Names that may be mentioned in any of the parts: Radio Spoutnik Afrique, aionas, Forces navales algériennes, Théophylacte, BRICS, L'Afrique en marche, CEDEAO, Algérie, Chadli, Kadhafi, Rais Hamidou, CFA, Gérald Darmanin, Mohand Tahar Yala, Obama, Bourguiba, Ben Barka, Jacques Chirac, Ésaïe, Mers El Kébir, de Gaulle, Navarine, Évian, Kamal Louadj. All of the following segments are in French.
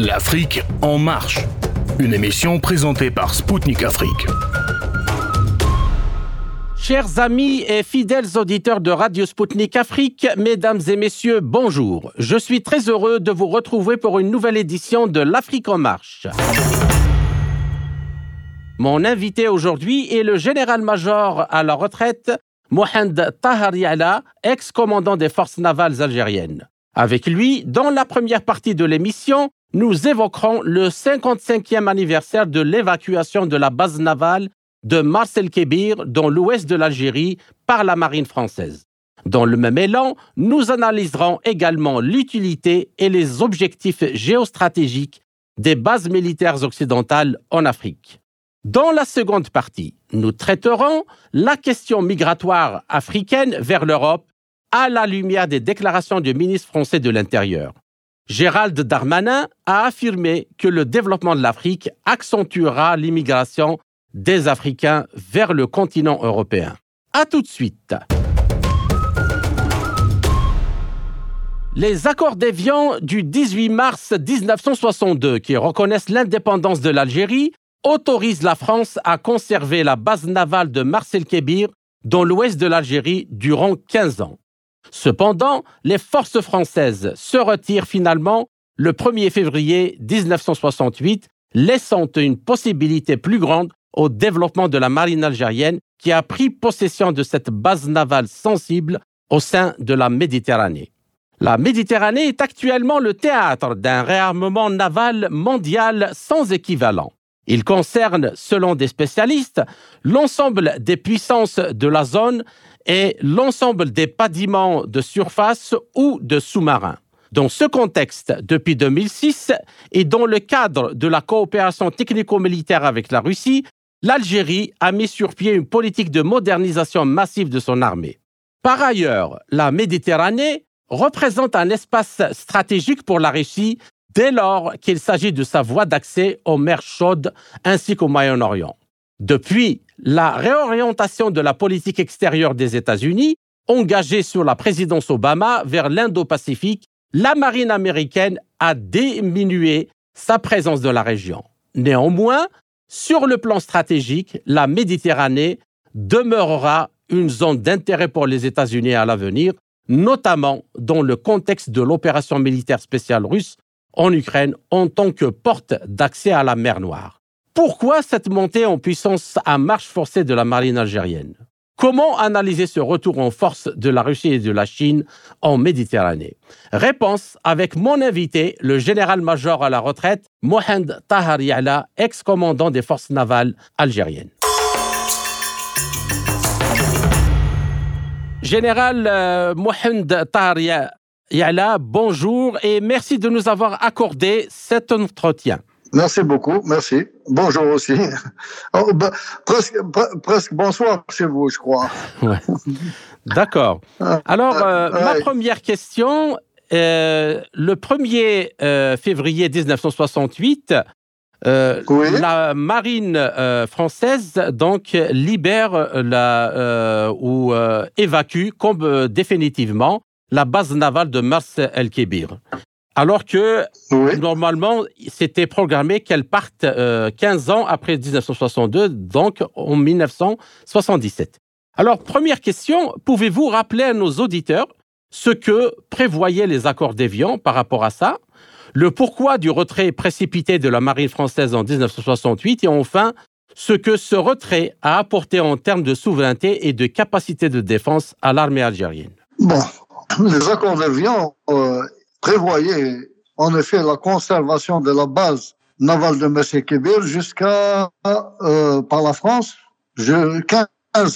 L'Afrique en marche, une émission présentée par Spoutnik Afrique. Chers amis et fidèles auditeurs de Radio Spoutnik Afrique, mesdames et messieurs, bonjour. Je suis très heureux de vous retrouver pour une nouvelle édition de L'Afrique en marche. Mon invité aujourd'hui est le général-major à la retraite, Mohand Tahar Yala, ex-commandant des Forces navales algériennes. Avec lui, dans la première partie de l'émission, nous évoquerons le 55e anniversaire de l'évacuation de la base navale de Mers El Kébir dans l'ouest de l'Algérie par la marine française. Dans le même élan, nous analyserons également l'utilité et les objectifs géostratégiques des bases militaires occidentales en Afrique. Dans la seconde partie, nous traiterons la question migratoire africaine vers l'Europe à la lumière des déclarations du ministre français de l'Intérieur. Gérald Darmanin a affirmé que le développement de l'Afrique accentuera l'immigration des Africains vers le continent européen. À tout de suite. Les accords d'Évian du 18 mars 1962, qui reconnaissent l'indépendance de l'Algérie, autorise la France à conserver la base navale de Mers El Kébir dans l'ouest de l'Algérie durant 15 ans. Cependant, les forces françaises se retirent finalement le 1er février 1968, laissant une possibilité plus grande au développement de la marine algérienne qui a pris possession de cette base navale sensible au sein de la Méditerranée. La Méditerranée est actuellement le théâtre d'un réarmement naval mondial sans équivalent. Il concerne, selon des spécialistes, l'ensemble des puissances de la zone et l'ensemble des bâtiments de surface ou de sous-marins. Dans ce contexte, depuis 2006 et dans le cadre de la coopération technico-militaire avec la Russie, l'Algérie a mis sur pied une politique de modernisation massive de son armée. Par ailleurs, la Méditerranée représente un espace stratégique pour la Russie dès lors qu'il s'agit de sa voie d'accès aux mers chaudes ainsi qu'au Moyen-Orient. Depuis la réorientation de la politique extérieure des États-Unis, engagée sous la présidence Obama vers l'Indo-Pacifique, la marine américaine a diminué sa présence dans la région. Néanmoins, sur le plan stratégique, la Méditerranée demeurera une zone d'intérêt pour les États-Unis à l'avenir, notamment dans le contexte de l'opération militaire spéciale russe en Ukraine en tant que porte d'accès à la mer Noire. Pourquoi cette montée en puissance à marche forcée de la marine algérienne ? Comment analyser ce retour en force de la Russie et de la Chine en Méditerranée ? Réponse avec mon invité, le général-major à la retraite, Mohand Tahar Yala, ex-commandant des forces navales algériennes. Général Mohand Tahar Yala, bonjour et merci de nous avoir accordé cet entretien. Merci beaucoup, merci. Bonjour aussi. Oh, bah, presque bonsoir chez vous, je crois. Ouais. D'accord. Alors, ma première question, le 1er février 1968, la marine française donc, libère ou évacue comme, définitivement la base navale de Mers El Kébir. Alors que, normalement, c'était programmé qu'elle parte 15 ans après 1962, donc en 1977. Alors, première question, pouvez-vous rappeler à nos auditeurs ce que prévoyaient les accords d'Évian par rapport à ça, le pourquoi du retrait précipité de la marine française en 1968 et enfin, ce que ce retrait a apporté en termes de souveraineté et de capacité de défense à l'armée algérienne? Bon, les accords d'Évian prévoyait en effet la conservation de la base navale de Mers El Kébir jusqu'à, par la France, 15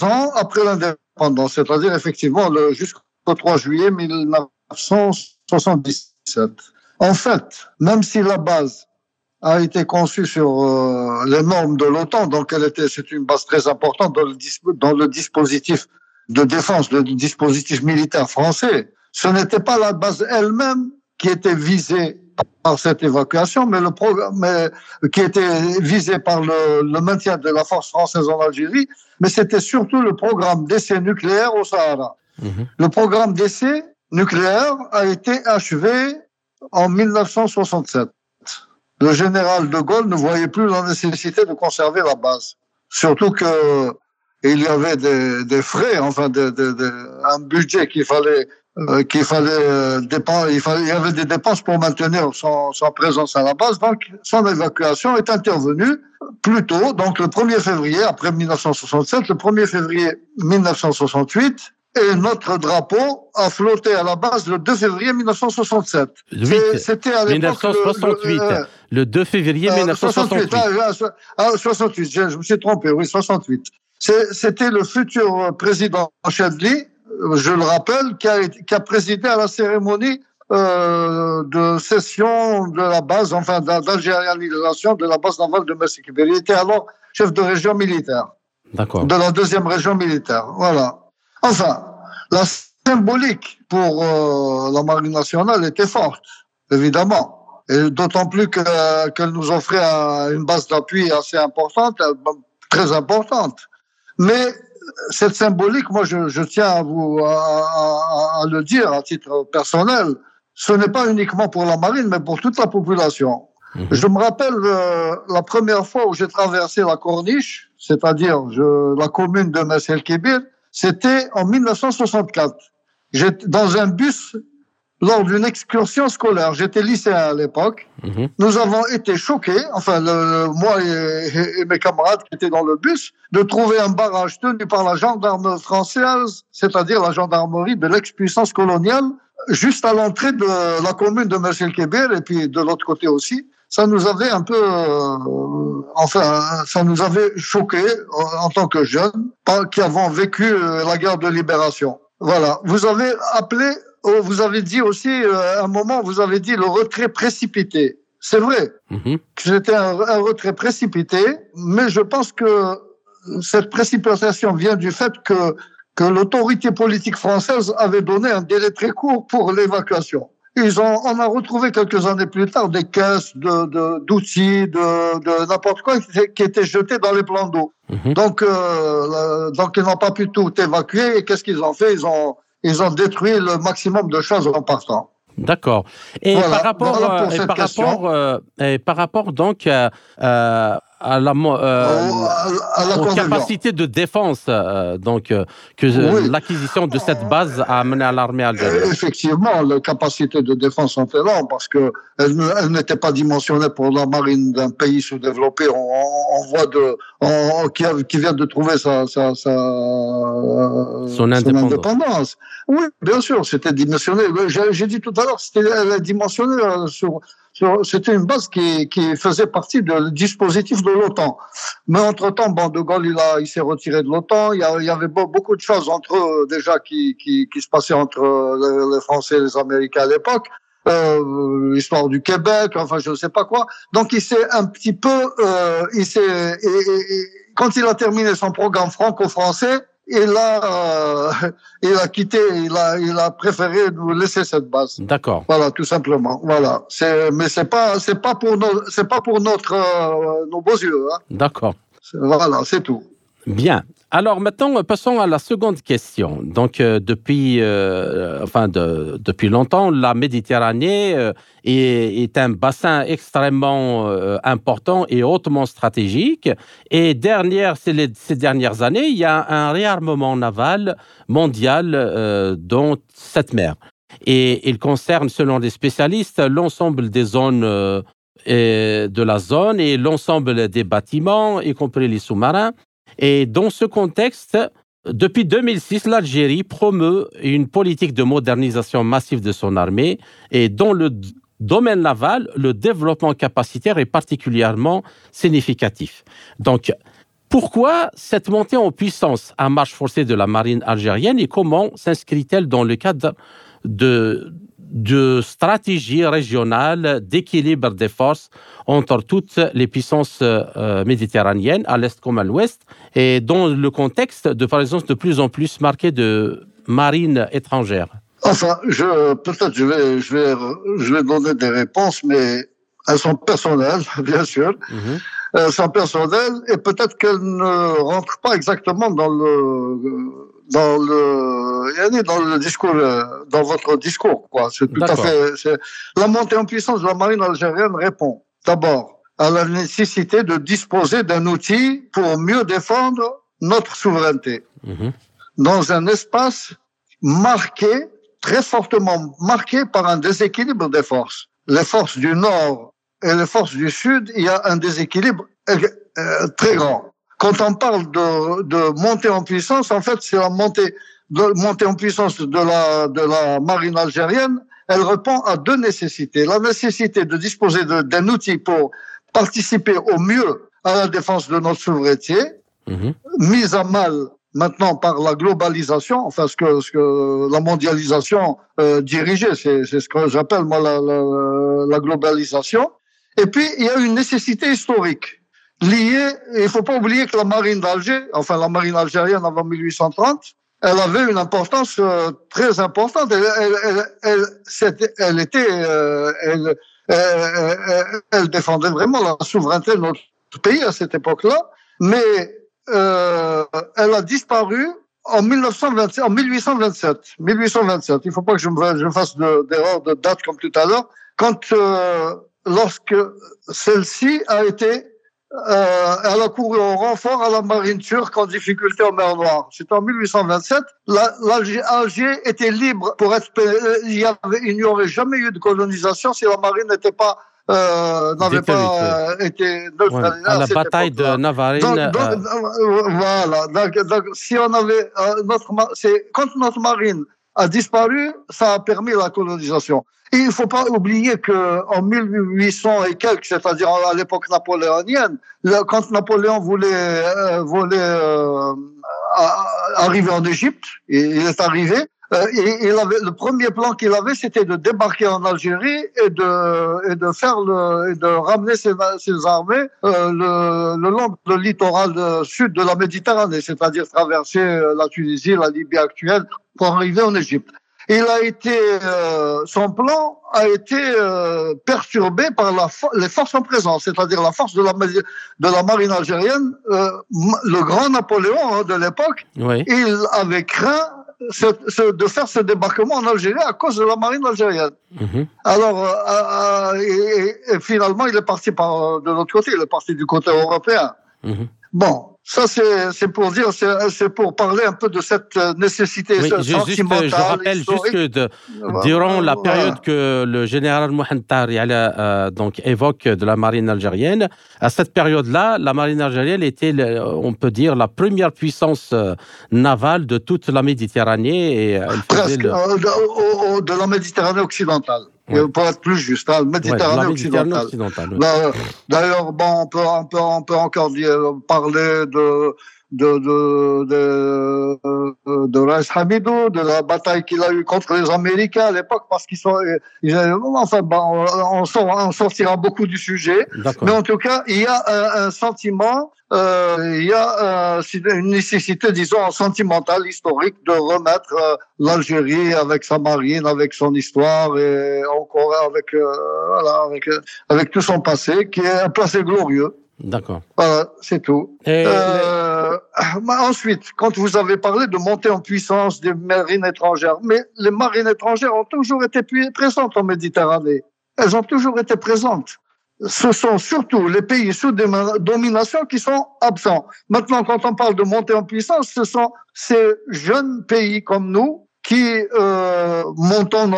ans après l'indépendance, c'est-à-dire effectivement jusqu'au 3 juillet 1977. En fait, même si la base a été conçue sur les normes de l'OTAN, donc c'est une base très importante dans le dispositif de défense, le dispositif militaire français, ce n'était pas la base elle-même qui était visée par cette évacuation, mais le programme qui était visé par le maintien de la force française en Algérie, mais c'était surtout le programme d'essai nucléaire au Sahara. Mmh. Le programme d'essai nucléaire a été achevé en 1967. le général de Gaulle ne voyait plus la nécessité de conserver la base. Surtout qu'il y avait des frais, enfin un budget qu'il fallait, il y avait des dépenses pour maintenir son présence à la base. Donc, son évacuation est intervenue plus tôt, donc le 1er février, après 1967, le 1er février 1968, et notre drapeau a flotté à la base le 2 février 1967. C'était à l'époque... 1968. Le 2 février 1968. 68, je me suis trompé, oui, 68. C'était le futur président Chadli, je le rappelle, qui a présidé à la cérémonie de cession de la base, enfin d'algérianisation de la base navale de Mers El Kébir. Il était alors chef de région militaire. D'accord. De la deuxième région militaire, voilà. Enfin, la symbolique pour la marine nationale était forte, évidemment. Et d'autant plus qu'elle nous offrait une base d'appui assez importante, très importante. Mais cette symbolique, moi je tiens à le dire à titre personnel, ce n'est pas uniquement pour la marine, mais pour toute la population. Mmh. Je me rappelle la première fois où j'ai traversé la Corniche, c'est-à-dire la commune de Mers El Kébir, c'était en 1964. J'étais dans un bus lors d'une excursion scolaire. J'étais lycéen à l'époque. Mmh. Nous avons été choqués, enfin moi et mes camarades qui étaient dans le bus, de trouver un barrage tenu par la gendarmerie française, c'est-à-dire la gendarmerie de l'ex-puissance coloniale, juste à l'entrée de la commune de Mers El Kébir et puis de l'autre côté aussi. Ça nous avait un peu, ça nous avait choqués en tant que jeunes qui avons vécu la guerre de libération. Voilà. Vous avez appelé, vous avez dit aussi, à un moment, vous avez dit le retrait précipité. C'est vrai. Mm-hmm. C'était un retrait précipité, mais je pense que cette précipitation vient du fait que l'autorité politique française avait donné un délai très court pour l'évacuation. On a retrouvé quelques années plus tard des caisses d'outils, de n'importe quoi qui étaient jetés dans les plans d'eau. Mmh. Donc ils n'ont pas pu tout évacuer. Et qu'est-ce qu'ils ont fait? Ils ont détruit le maximum de choses en partant. D'accord. Et voilà, par rapport donc aux capacités de défense, l'acquisition de cette base a amené à l'armée algérienne. Effectivement, la capacité de défense en fait là, parce qu'elle n'était pas dimensionnée pour la marine d'un pays sous-développé. On voit qui vient de trouver son indépendance. Oui, bien sûr, c'était dimensionné. J'ai dit tout à l'heure, c'était dimensionné c'était une base qui faisait partie du dispositif de l'OTAN. Mais entre-temps, de Gaulle, il s'est retiré de l'OTAN. Il y avait beaucoup de choses entre eux, déjà, qui se passaient entre les Français et les Américains à l'époque. L'histoire du Québec, enfin, je ne sais pas quoi. Donc, il s'est un petit peu... quand il a terminé son programme franco-français, il a quitté, il a préféré nous laisser cette base. D'accord. Voilà, tout simplement. Voilà. Mais c'est pas pour nos beaux yeux. Hein. D'accord. Voilà, c'est tout. Bien. Alors maintenant, passons à la seconde question. Donc depuis longtemps, la Méditerranée est un bassin extrêmement important et hautement stratégique. Et ces dernières années, il y a un réarmement naval mondial dans cette mer. Et il concerne, selon les spécialistes, l'ensemble des zones de la zone et l'ensemble des bâtiments, y compris les sous-marins. Et dans ce contexte, depuis 2006, l'Algérie promeut une politique de modernisation massive de son armée et dans le domaine naval, le développement capacitaire est particulièrement significatif. Donc, pourquoi cette montée en puissance à marche forcée de la marine algérienne et comment s'inscrit-elle dans le cadre de stratégie régionale, d'équilibre des forces entre toutes les puissances méditerranéennes, à l'est comme à l'ouest, et dans le contexte de présence de plus en plus marquée de marines étrangères? Enfin, je vais donner des réponses, mais elles sont personnelles, bien sûr. Mm-hmm. Elles sont personnelles, et peut-être qu'elles ne rentrent pas exactement dans le discours, dans votre discours, quoi. C'est tout à fait, la montée en puissance de la marine algérienne répond d'abord à la nécessité de disposer d'un outil pour mieux défendre notre souveraineté. Mmh. Dans un espace marqué, très fortement marqué par un déséquilibre des forces. Les forces du Nord et les forces du Sud, il y a un déséquilibre très grand. Quand on parle de montée en puissance, en fait, c'est la montée en puissance de la marine algérienne. Elle répond à deux nécessités. La nécessité de disposer d'un outil pour participer au mieux à la défense de notre souveraineté, mise à mal maintenant par la globalisation, enfin ce que la mondialisation dirigée, c'est ce que j'appelle moi la globalisation. Et puis il y a une nécessité historique liée. Il faut pas oublier que la marine d'Alger, enfin la marine algérienne avant 1830, elle avait une importance très importante. Elle défendait vraiment la souveraineté de notre pays à cette époque-là, mais elle a disparu en 1827. Il faut pas que je fasse d'erreur de date comme tout à l'heure. Lorsque celle-ci a été, elle a couru au renfort à la marine turque en difficulté en mer Noire. C'était en 1827. L'Alger était libre pour être. Il n'y aurait jamais eu de colonisation si la marine n'était pas. N'avait pas été neutralisé. Ouais, à la bataille de Navarine. Voilà. Donc, si on avait quand notre marine a disparu, ça a permis la colonisation. Et il faut pas oublier que en 1800 et quelques, c'est-à-dire à l'époque napoléonienne, quand Napoléon voulait arriver en Égypte, il est arrivé. Le premier plan qu'il avait, c'était de débarquer en Algérie et de ramener ses armées le long du littoral sud de la Méditerranée, c'est-à-dire traverser la Tunisie, la Libye actuelle, pour arriver en Égypte. Son plan a été perturbé par les forces en présence, c'est-à-dire la force de la marine algérienne. Le grand Napoléon de l'époque, oui. Il avait craint de faire ce débarquement en Algérie à cause de la marine algérienne. Mmh. Alors, finalement, il est parti de l'autre côté, il est parti du côté européen. Mmh. Bon, ça c'est pour dire, c'est pour parler un peu de cette nécessité sentimentale. Je rappelle historique. Juste que durant la période que le général Mohand Tahar Yala donc évoque de la marine algérienne, à cette période-là, la marine algérienne était, on peut dire, la première puissance navale de toute la Méditerranée. Et de la Méditerranée occidentale. Ouais. Pour être plus juste, hein, Méditerranée occidentale. Oui. D'ailleurs, bon, on peut encore parler de Rais Hamidou, de la bataille qu'il a eue contre les Américains à l'époque, parce qu'ils sont, on sortira beaucoup du sujet. D'accord. Mais en tout cas, il y a un sentiment, une nécessité, disons, sentimentale, historique, de remettre l'Algérie avec sa marine, avec son histoire et encore avec tout son passé, qui est un passé glorieux. D'accord. Voilà, c'est tout. Ensuite, quand vous avez parlé de montée en puissance des marines étrangères, mais les marines étrangères ont toujours été présentes en Méditerranée. Elles ont toujours été présentes. Ce sont surtout les pays sous domination qui sont absents. Maintenant, quand on parle de montée en puissance, ce sont ces jeunes pays comme nous qui montons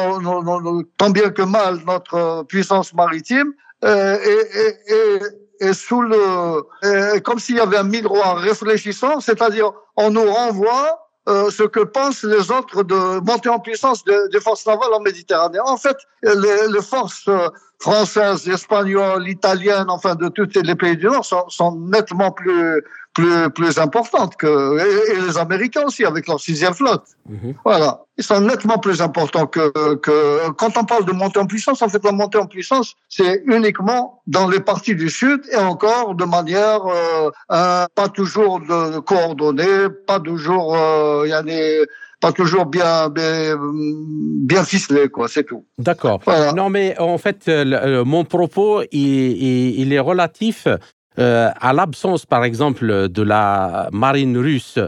tant bien que mal notre puissance maritime et comme s'il y avait un miroir réfléchissant, c'est-à-dire on nous renvoie ce que pensent les autres de monter en puissance des forces navales en Méditerranée. En fait, les forces françaises, espagnoles, italiennes, enfin de tous les pays du Nord sont nettement plus importantes et les Américains aussi avec leur 6e flotte. Mmh. Voilà, ils sont nettement plus importants que quand on parle de montée en puissance. En fait, la montée en puissance, c'est uniquement dans les parties du Sud et encore de manière pas toujours coordonnée, pas toujours bien ficelé, quoi, c'est tout. D'accord. Voilà. Non, mais en fait, mon propos, il est relatif à l'absence, par exemple, de la marine russe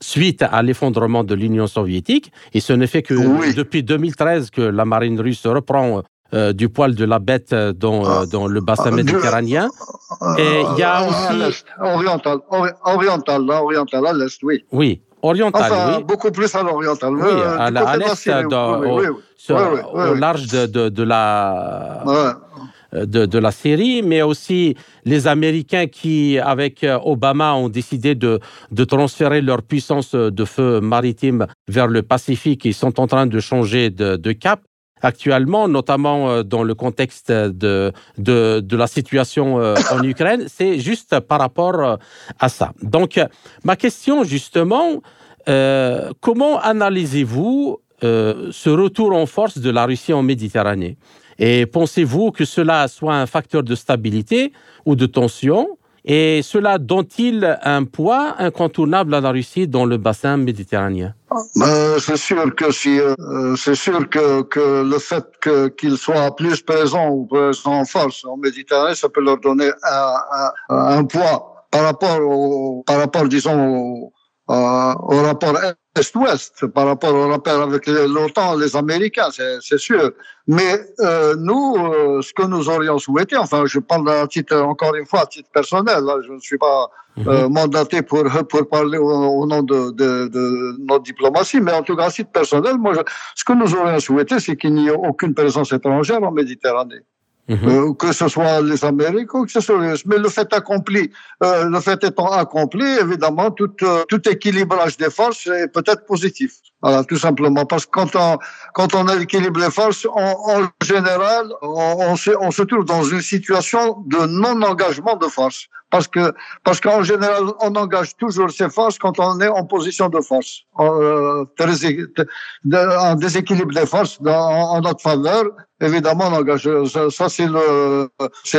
suite à l'effondrement de l'Union soviétique. Et ce n'est fait que depuis 2013 que la marine russe reprend du poil de la bête dans le bassin méditerranéen. Et il y a aussi... Oriental, à l'est, oui. Oui. Oriental, enfin, oui. Beaucoup plus à l'oriental. Oui, à l'est, au large de la Syrie, mais aussi les Américains qui, avec Obama, ont décidé de transférer leur puissance de feu maritime vers le Pacifique et sont en train de changer de cap. Actuellement, notamment dans le contexte de la situation en Ukraine, c'est juste par rapport à ça. Donc, ma question justement, comment analysez-vous ce retour en force de la Russie en Méditerranée ? Et pensez-vous que cela soit un facteur de stabilité ou de tension ? Et cela donne-t-il un poids incontournable à la Russie dans le bassin méditerranéen ? C'est sûr que le fait qu'ils soient plus présents ou présents en force en Méditerranée, ça peut leur donner un poids par rapport, disons, au rapport Est-Ouest, par rapport au rapport avec l'OTAN, les Américains, c'est sûr. Mais nous, ce que nous aurions souhaité, enfin, je parle à titre personnel, là, je ne suis pas mandaté pour parler au nom de notre diplomatie, mais en tout cas, à titre personnel, moi, ce que nous aurions souhaité, c'est qu'il n'y ait aucune présence étrangère en Méditerranée. Que ce soit les Américains ou que ce soit les Russes. Mais le fait étant accompli, évidemment, tout équilibrage des forces est peut-être positif. Voilà, tout simplement. Parce que quand on équilibre les forces, en général, on se trouve dans une situation de non-engagement de force. Parce qu'en général, on engage toujours ses forces quand on est en position de force. Un déséquilibre des forces en notre faveur, évidemment, on engage. Ça, c'est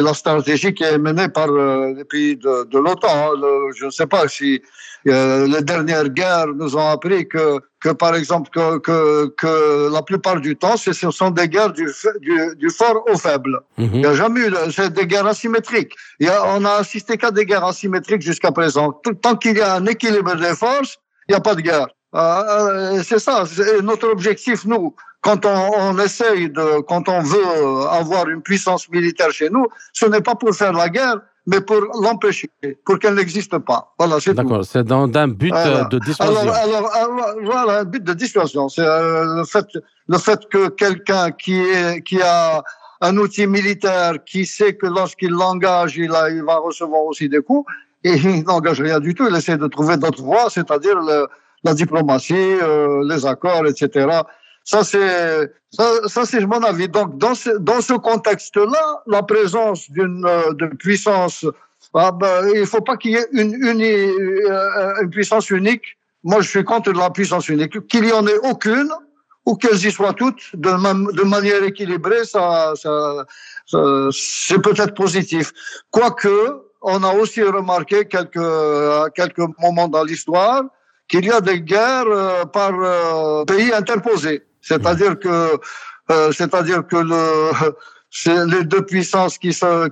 la stratégie qui est menée par les pays de l'OTAN. Je ne sais pas si les dernières guerres nous ont appris que par exemple, que la plupart du temps, ce sont des guerres du fort au faible. Mmh. Il n'y a jamais eu, c'est des guerres asymétriques. On a assisté qu'à des guerres asymétriques jusqu'à présent. Tant qu'il y a un équilibre des forces, il n'y a pas de guerre. C'est ça, c'est notre objectif, nous. Quand quand on veut avoir une puissance militaire chez nous, ce n'est pas pour faire la guerre, mais pour l'empêcher, pour qu'elle n'existe pas. Voilà, c'est d'accord, tout. D'accord, c'est dans un but de dissuasion. Alors, voilà, un but de dissuasion. C'est le fait que quelqu'un qui a un outil militaire, qui sait que lorsqu'il l'engage, il va recevoir aussi des coups, et il n'engage rien du tout, il essaie de trouver d'autres voies, c'est-à-dire la diplomatie, les accords, etc. Ça c'est mon avis. Donc dans ce contexte-là, la présence d'une puissance, il faut pas qu'il y ait une puissance unique. Moi, je suis contre la puissance unique. Qu'il y en ait aucune ou qu'elles y soient toutes de manière équilibrée, ça c'est peut-être positif. Quoique, on a aussi remarqué à quelques moments dans l'histoire qu'il y a des guerres par pays interposés. C'est-à-dire que les deux puissances qui sont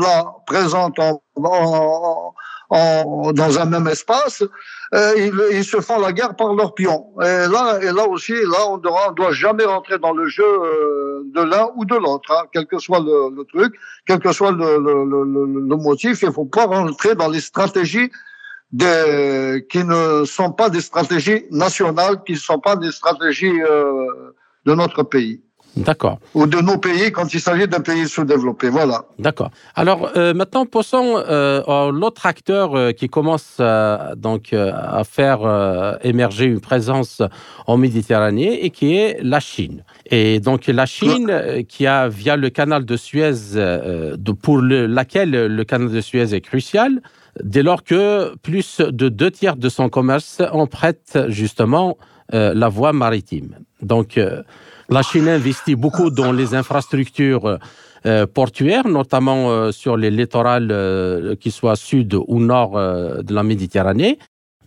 là, présentes dans un même espace, ils se font la guerre par leurs pions. Et là aussi, on doit jamais rentrer dans le jeu de l'un ou de l'autre, hein, quel que soit le truc, quel que soit le motif, il faut pas rentrer dans les stratégies qui ne sont pas des stratégies nationales, qui ne sont pas des stratégies de notre pays. D'accord. Ou de nos pays quand il s'agit d'un pays sous-développé, voilà. D'accord. Alors maintenant, passons à l'autre acteur qui commence à faire émerger une présence en Méditerranée et qui est la Chine. Et donc la Chine qui a, via le canal de Suez, laquelle le canal de Suez est crucial, dès lors que plus de 2/3 de son commerce emprunte justement la voie maritime. Donc, la Chine investit beaucoup dans les infrastructures portuaires, notamment sur les littorales, qu'ils soient sud ou nord de la Méditerranée.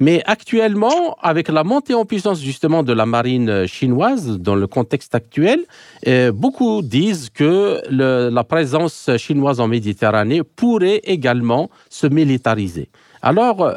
Mais actuellement, avec la montée en puissance justement de la marine chinoise, dans le contexte actuel, beaucoup disent que la présence chinoise en Méditerranée pourrait également se militariser. Alors,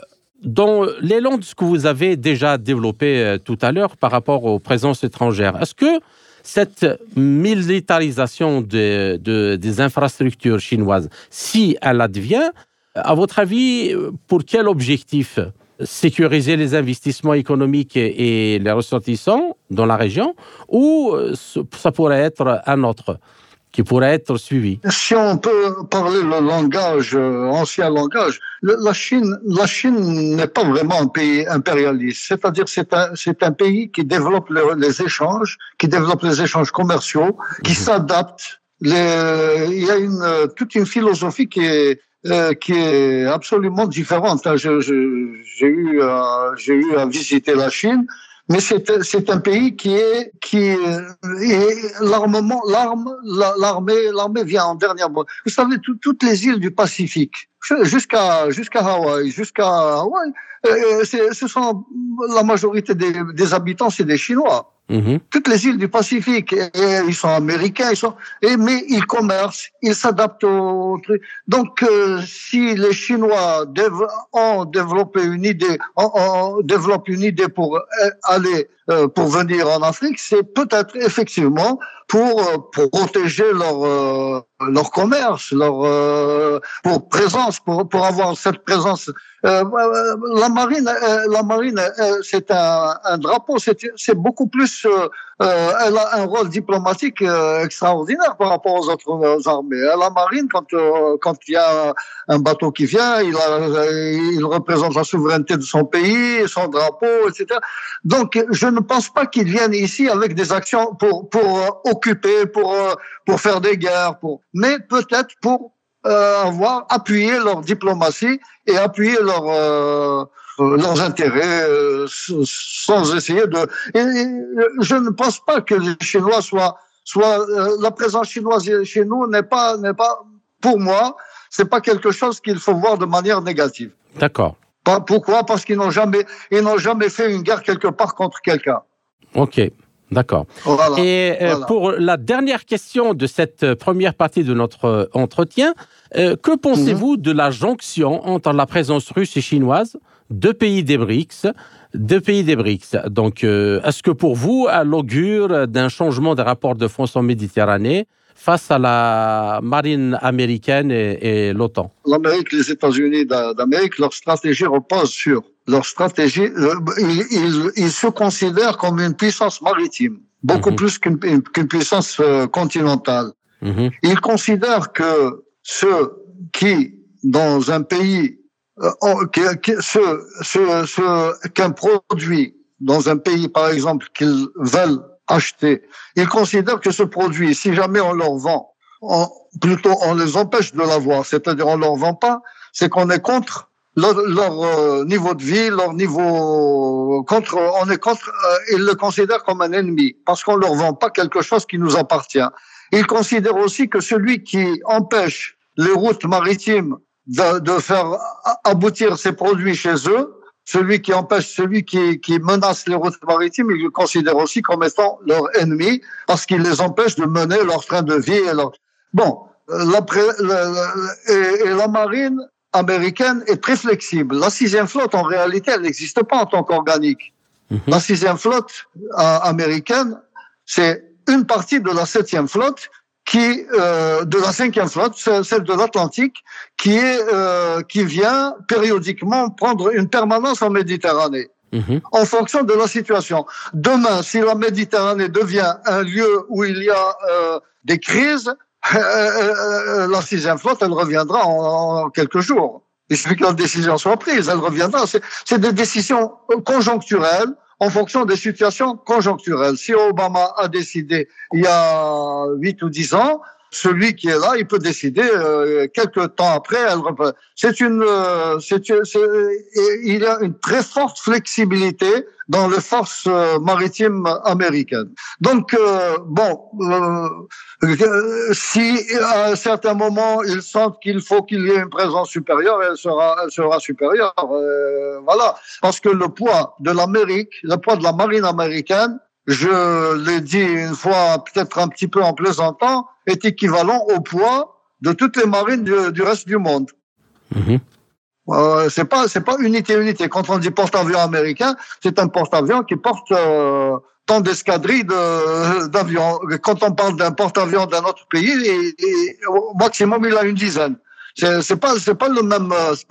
dans l'élan de ce que vous avez déjà développé tout à l'heure par rapport aux présences étrangères, est-ce que cette militarisation des infrastructures chinoises, si elle advient, à votre avis, pour quel objectif ? Sécuriser les investissements économiques et les ressortissants dans la région, ou ça pourrait être un autre qui pourrait être suivi? Si on peut parler le langage, ancien langage, la Chine n'est pas vraiment un pays impérialiste. C'est-à-dire c'est un pays qui développe les échanges commerciaux, qui s'adapte. Il y a toute une philosophie qui est absolument différente. J'ai eu à visiter la Chine, mais c'est un pays qui est l'armée vient en dernier. Vous savez, toutes les îles du Pacifique jusqu'à Hawaï, ce sont la majorité des habitants, c'est des Chinois. Mmh. Toutes les îles du Pacifique, ils sont américains, mais ils commercent, ils s'adaptent aux trucs. Donc, si les Chinois développent une idée pour aller, pour venir en Afrique, c'est peut-être effectivement pour protéger leur commerce, leur présence, pour avoir cette présence. La marine, c'est un drapeau, c'est beaucoup plus. Elle a un rôle diplomatique extraordinaire par rapport aux autres armées. La marine, quand il y a un bateau qui vient, il représente la souveraineté de son pays, son drapeau, etc. Donc, je ne pense pas qu'ils viennent ici avec des actions pour occuper, pour faire des guerres, mais peut-être pour avoir appuyé leur diplomatie et appuyer leurs intérêts sans essayer de... Et je ne pense pas que les Chinois soient la présence chinoise chez nous n'est pas pour moi, c'est pas quelque chose qu'il faut voir de manière négative. D'accord. Pourquoi ? Parce qu'ils n'ont jamais fait une guerre quelque part contre quelqu'un. OK. D'accord. Voilà, voilà. Pour la dernière question de cette première partie de notre entretien, que pensez-vous de la jonction entre la présence russe et chinoise, deux pays des BRICS. Donc, est-ce que pour vous, elle augure d'un changement des rapports de force en Méditerranée face à la marine américaine et l'OTAN? L'Amérique, les États-Unis d'Amérique, leur stratégie repose sur... Ils se considèrent comme une puissance maritime, beaucoup plus qu'une puissance continentale. Ils considèrent que ceux qui, dans un pays, qu'un produit, dans un pays par exemple, qu'ils veulent acheter, ils considèrent que ce produit, si jamais on leur vend, plutôt on les empêche de l'avoir, c'est-à-dire on leur vend pas, c'est qu'on est contre leur niveau de vie, leur niveau ils le considèrent comme un ennemi parce qu'on leur vend pas quelque chose qui nous appartient. Ils considèrent aussi que celui qui empêche les routes maritimes de faire aboutir ces produits chez eux, celui qui menace les routes maritimes, ils le considèrent aussi comme étant leur ennemi parce qu'il les empêche de mener leur train de vie et leur... Bon, la marine américaine est très flexible. La sixième flotte, en réalité, elle n'existe pas en tant qu'organique. La sixième flotte américaine, c'est une partie de la septième flotte de la cinquième flotte, celle de l'Atlantique, qui vient périodiquement prendre une permanence en Méditerranée. En fonction de la situation. Demain, si la Méditerranée devient un lieu où il y a des crises, la sixième flotte, elle reviendra en quelques jours. Il suffit que la décision soit prise, elle reviendra. C'est des décisions conjoncturelles en fonction des situations conjoncturelles. Si Obama a décidé il y a 8 ou 10 ans, celui qui est là, il peut décider quelques temps après. Il y a une très forte flexibilité dans les forces maritimes américaines. Donc, si à un certain moment ils sentent qu'il faut qu'il y ait une présence supérieure, elle sera supérieure. Voilà, parce que le poids de l'Amérique, le poids de la marine américaine, je l'ai dit une fois, peut-être un petit peu en plaisantant, est équivalent au poids de toutes les marines du reste du monde. C'est pas unité. Quand on dit porte-avions américain, c'est un porte-avions qui porte tant d'escadrilles d'avions. Quand on parle d'un porte-avions d'un autre pays, et au maximum, il a une dizaine. C'est pas le même, c'est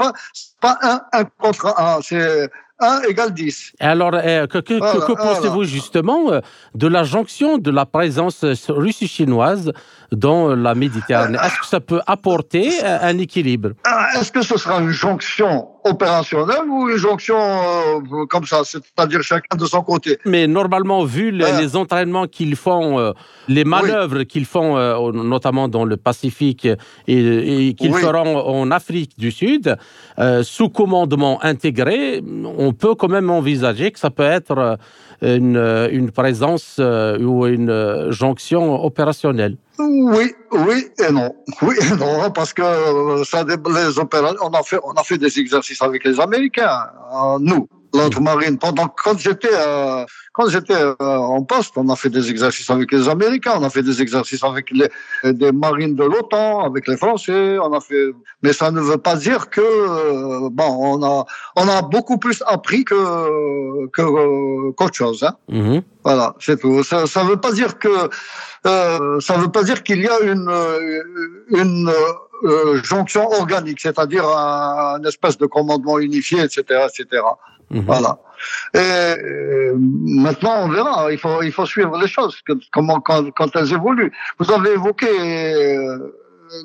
pas un contre un, c'est 1 égale 10. Alors, que pensez-vous justement de la jonction de la présence russo-chinoise dans la Méditerranée? Est-ce que ça peut apporter un équilibre? Est-ce que ce sera une jonction opérationnelle ou une jonction comme ça, c'est-à-dire chacun de son côté? Mais normalement, vu les entraînements qu'ils font, les manœuvres qu'ils font, notamment dans le Pacifique et qu'ils feront en Afrique du Sud, sous commandement intégré, on peut quand même envisager que ça peut être une présence ou une jonction opérationnelle. Oui et non. Oui et non, parce que ça, les opérations, on a fait des exercices avec les Américains, nous, l'autre marine. Quand j'étais en poste, on a fait des exercices avec les Américains, on a fait des exercices avec des marines de l'OTAN, avec les Français, on a fait. Mais ça ne veut pas dire que on a beaucoup plus appris qu'autre chose. Hein. Mm-hmm. Voilà, c'est tout. Ça veut pas dire que ça veut pas dire qu'il y a une jonction organique, c'est-à-dire une espèce de commandement unifié, etc., etc. Mmh. Voilà. Et maintenant, on verra. Il faut suivre les choses, quand elles évoluent. Vous avez évoqué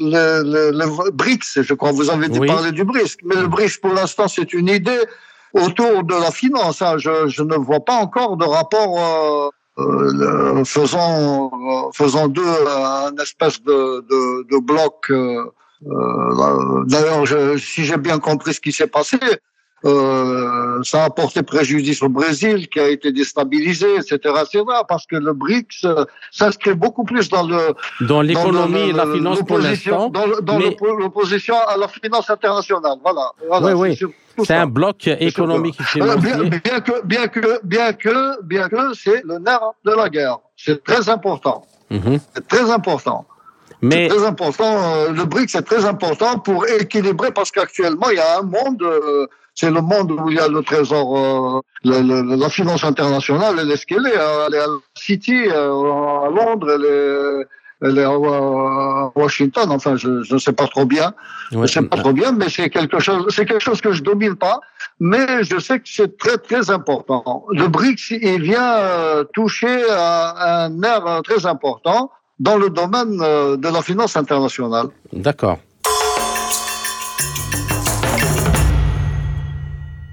le BRICS, je crois. Vous avez parlé du BRICS, mais le BRICS, pour l'instant, c'est une idée autour de la finance. Hein. Je ne vois pas encore de rapport faisant d'eux une espèce de bloc. D'ailleurs, si j'ai bien compris ce qui s'est passé, ça a porté préjudice au Brésil, qui a été déstabilisé, etc., parce que le BRICS s'inscrit beaucoup plus dans l'économie et la finance pour l'instant, l'opposition à la finance internationale. Voilà. Oui, oui. C'est un bloc économique. Bien que c'est le nerf de la guerre. C'est très important. Mm-hmm. C'est très important. Mais c'est très important. Le BRICS est très important pour équilibrer, parce qu'actuellement, il y a un monde. C'est le monde où il y a le trésor, la finance internationale, elle est ce qu'elle est. Elle est à City, à Londres, elle est à Washington. Enfin, je ne sais pas trop bien. Ouais. Je ne sais pas trop bien, mais c'est quelque chose que je domine pas. Mais je sais que c'est très, très important. Le BRICS, il vient toucher à un nerf très important dans le domaine de la finance internationale. D'accord.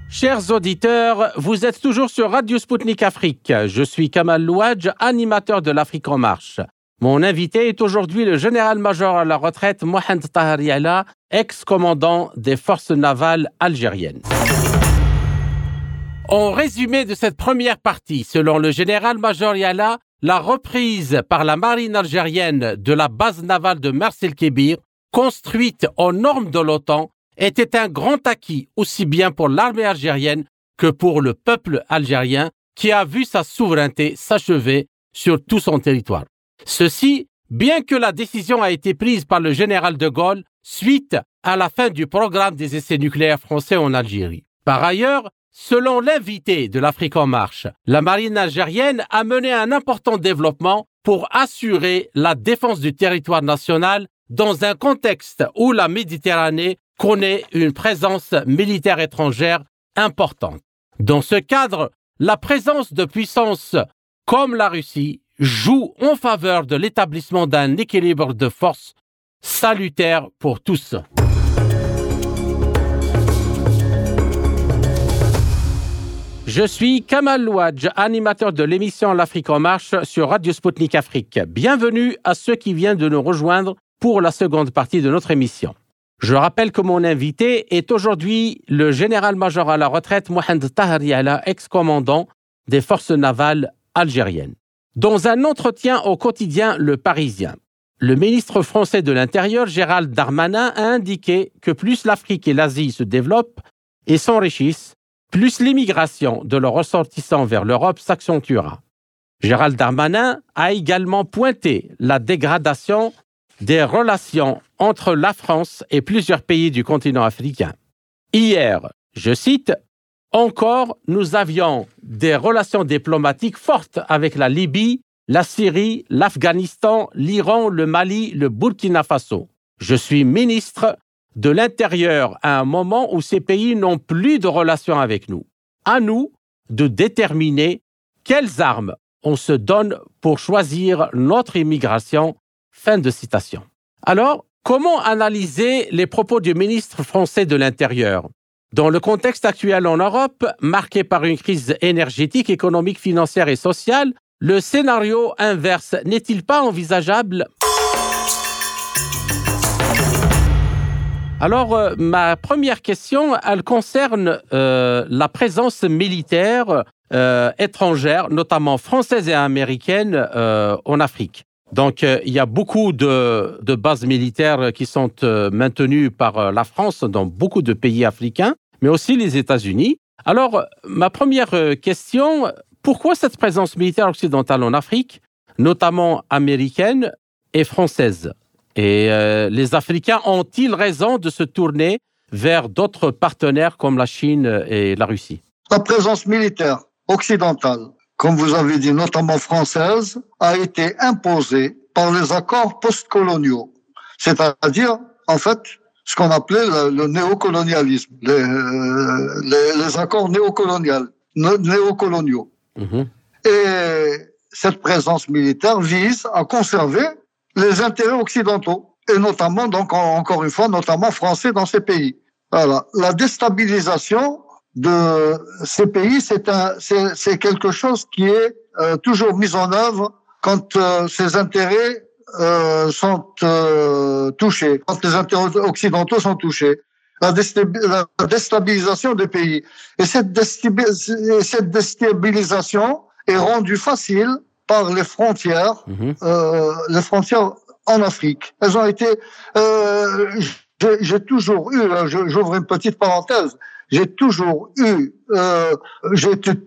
Chers auditeurs, vous êtes toujours sur Radio Spoutnik Afrique. Je suis Kamal Louadj, animateur de l'Afrique en marche. Mon invité est aujourd'hui le général-major à la retraite Mohand Tahar Yala, ex-commandant des Forces navales algériennes. En résumé de cette première partie, selon le général-major Yala, la reprise par la marine algérienne de la base navale de Mers El Kébir, construite aux normes de l'OTAN, était un grand acquis aussi bien pour l'armée algérienne que pour le peuple algérien qui a vu sa souveraineté s'achever sur tout son territoire. Ceci, bien que la décision a été prise par le général de Gaulle suite à la fin du programme des essais nucléaires français en Algérie. Par ailleurs, selon l'invité de l'Afrique en marche, la marine algérienne a mené un important développement pour assurer la défense du territoire national dans un contexte où la Méditerranée connaît une présence militaire étrangère importante. Dans ce cadre, la présence de puissances comme la Russie joue en faveur de l'établissement d'un équilibre de forces salutaire pour tous. Je suis Kamal Louadj, animateur de l'émission L'Afrique en marche sur Radio Spoutnik Afrique. Bienvenue à ceux qui viennent de nous rejoindre pour la seconde partie de notre émission. Je rappelle que mon invité est aujourd'hui le général-major à la retraite Mohand Tahar Yala, ex-commandant des forces navales algériennes. Dans un entretien au quotidien Le Parisien, le ministre français de l'Intérieur, Gérald Darmanin, a indiqué que plus l'Afrique et l'Asie se développent et s'enrichissent, plus l'immigration de leurs ressortissants vers l'Europe s'accentuera. Gérald Darmanin a également pointé la dégradation des relations entre la France et plusieurs pays du continent africain. Hier, je cite, « Encore, nous avions des relations diplomatiques fortes avec la Libye, la Syrie, l'Afghanistan, l'Iran, le Mali, le Burkina Faso. Je suis ministre de l'Intérieur à un moment où ces pays n'ont plus de relations avec nous. À nous de déterminer quelles armes on se donne pour choisir notre immigration. » Fin de citation. Alors, comment analyser les propos du ministre français de l'Intérieur ? Dans le contexte actuel en Europe, marqué par une crise énergétique, économique, financière et sociale, le scénario inverse n'est-il pas envisageable ? Alors, ma première question, elle concerne la présence militaire étrangère, notamment française et américaine, en Afrique. Donc, il y a beaucoup de bases militaires qui sont maintenues par la France dans beaucoup de pays africains, mais aussi les États-Unis. Alors, ma première question, pourquoi cette présence militaire occidentale en Afrique, notamment américaine et française ? Et les Africains ont-ils raison de se tourner vers d'autres partenaires comme la Chine et la Russie ? La présence militaire occidentale, comme vous avez dit, notamment française, a été imposée par les accords postcoloniaux, c'est-à-dire, en fait, ce qu'on appelait le néocolonialisme, les accords néocoloniaux. Mmh. Et cette présence militaire vise à conserver les intérêts occidentaux, et notamment, donc encore une fois, notamment français dans ces pays. Voilà. La déstabilisation de ces pays, c'est quelque chose qui est toujours mis en œuvre quand ces intérêts sont touchés, quand les intérêts occidentaux sont touchés. La déstabilisation des pays. Et cette déstabilisation est rendue facile par les frontières, les frontières en Afrique. Elles ont été... j'ouvre une petite parenthèse, j'étais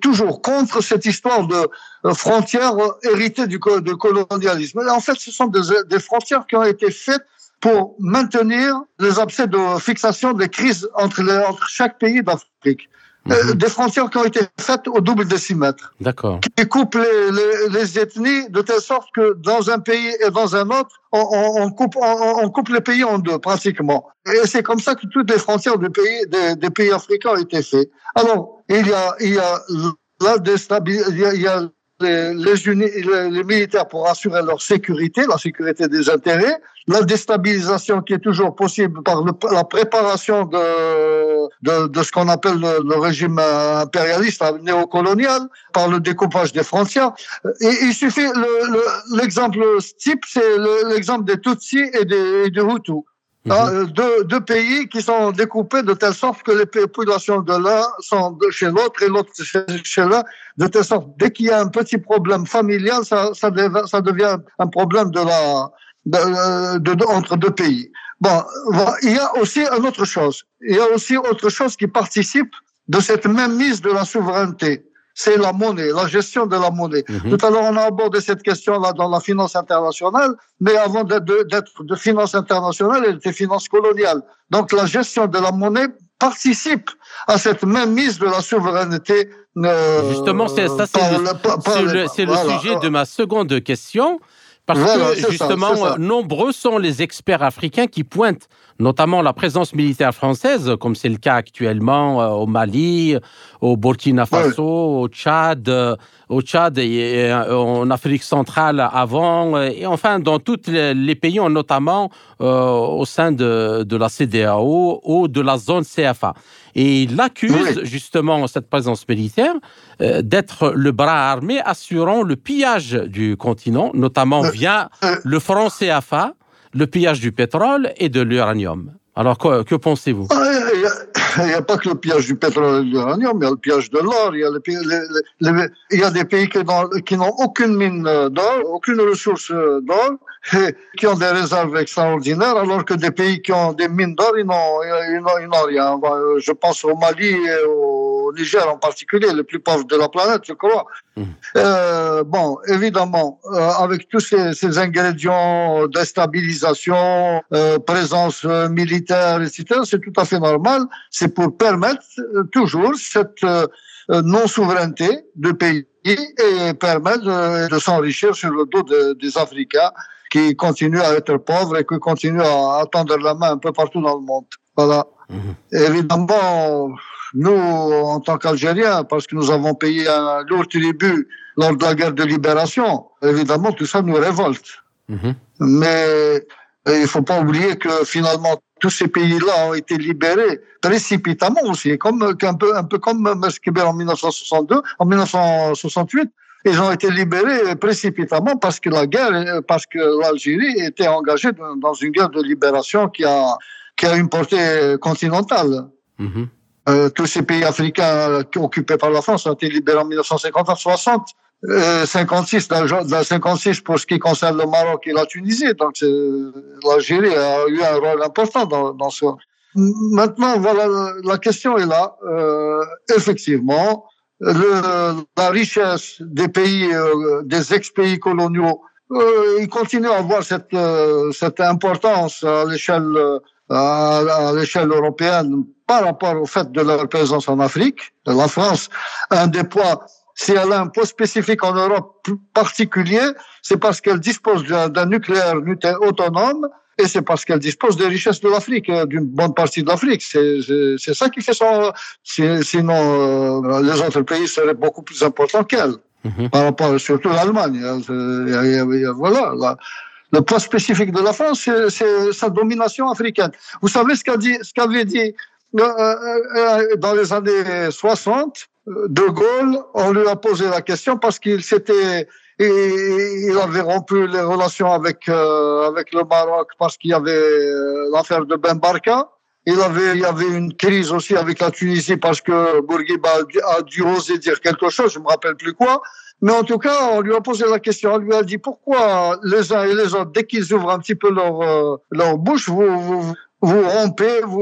toujours contre cette histoire de frontières héritées du colonialisme. En fait, ce sont des frontières qui ont été faites pour maintenir les abcès de fixation des crises entre chaque pays d'Afrique. Des frontières qui ont été faites au double décimètre. D'accord. Qui coupent les ethnies de telle sorte que dans un pays et dans un autre, on coupe les pays en deux, pratiquement. Et c'est comme ça que toutes les frontières des pays africains ont été faites. Alors, il y a les militaires pour assurer leur sécurité, la sécurité des intérêts, la déstabilisation qui est toujours possible par la préparation de ce qu'on appelle le régime impérialiste, néocolonial, par le découpage des frontières. Et il suffit, l'exemple type, c'est l'exemple des Tutsis et des Hutus. Deux pays qui sont découpés de telle sorte que les populations de l'un sont chez l'autre et l'autre chez l'un, de telle sorte dès qu'il y a un petit problème familial, ça devient un problème entre deux pays. Bon, il y a aussi autre chose qui participe de cette même mise de la souveraineté. C'est la monnaie, la gestion de la monnaie. Tout à l'heure, on a abordé cette question-là dans la finance internationale, mais avant d'être de finance internationale, elle était finance coloniale. Donc, la gestion de la monnaie participe à cette même mise de la souveraineté. Justement, c'est le sujet de ma seconde question, parce que nombreux sont les experts africains qui pointent notamment la présence militaire française, comme c'est le cas actuellement au Mali, au Burkina Faso, au Tchad et en Afrique centrale avant, et enfin dans tous les pays, notamment au sein de la CEDEAO ou de la zone CFA. Et il accuse justement cette présence militaire d'être le bras armé assurant le pillage du continent, notamment via le franc CFA, le pillage du pétrole et de l'uranium. Alors, que pensez-vous ? Il n'y a pas que le pillage du pétrole et de l'uranium, il y a le pillage de l'or, il y a des pays qui n'ont aucune mine d'or, aucune ressource d'or, et qui ont des réserves extraordinaires, alors que des pays qui ont des mines d'or, ils n'ont rien. Je pense au Mali et au Niger en particulier, les plus pauvres de la planète, je crois. Bon, évidemment, avec tous ces ingrédients d'instabilisation, présence militaire, etc., c'est tout à fait normal. C'est pour permettre toujours cette non-souveraineté de pays et permettre de s'enrichir sur le dos des Africains qui continuent à être pauvres et qui continuent à tendre la main un peu partout dans le monde. Voilà. Évidemment, nous, en tant qu'Algériens, parce que nous avons payé un lourd tribut lors de la guerre de libération, évidemment, tout ça nous révolte. Mais il ne faut pas oublier que finalement, tous ces pays-là ont été libérés précipitamment aussi, un peu comme Mers El Kébir en 1962, en 1968. Ils ont été libérés précipitamment parce que l'Algérie était engagée dans une guerre de libération qui a une portée continentale. Tous ces pays africains occupés par la France ont été libérés en 1950, 60, 56, dans 56 pour ce qui concerne le Maroc et la Tunisie. Donc l'Algérie a eu un rôle important dans ce. Maintenant, voilà, la question est là. Effectivement, la richesse des pays, des ex-pays coloniaux, ils continuent à avoir cette importance à l'échelle européenne par rapport au fait de leur présence en Afrique. La France a un des poids, si elle a un poids spécifique en Europe particulier, c'est parce qu'elle dispose d'un nucléaire autonome et c'est parce qu'elle dispose des richesses de l'Afrique, d'une bonne partie de l'Afrique. C'est ça qui fait son... Sinon, les autres pays seraient beaucoup plus importants qu'elle, par rapport surtout à l'Allemagne. Voilà, le poids spécifique de la France, c'est sa domination africaine. Vous savez ce qu'avait dit dans les années 60, De Gaulle, on lui a posé la question parce qu'il avait rompu les relations avec le Maroc parce qu'il y avait l'affaire de Ben Barka. Il y avait une crise aussi avec la Tunisie parce que Bourguiba a dû oser dire quelque chose, je me rappelle plus quoi. Mais en tout cas, on lui a posé la question, on lui a dit pourquoi les uns et les autres, dès qu'ils ouvrent un petit peu leur bouche, vous rompez, vous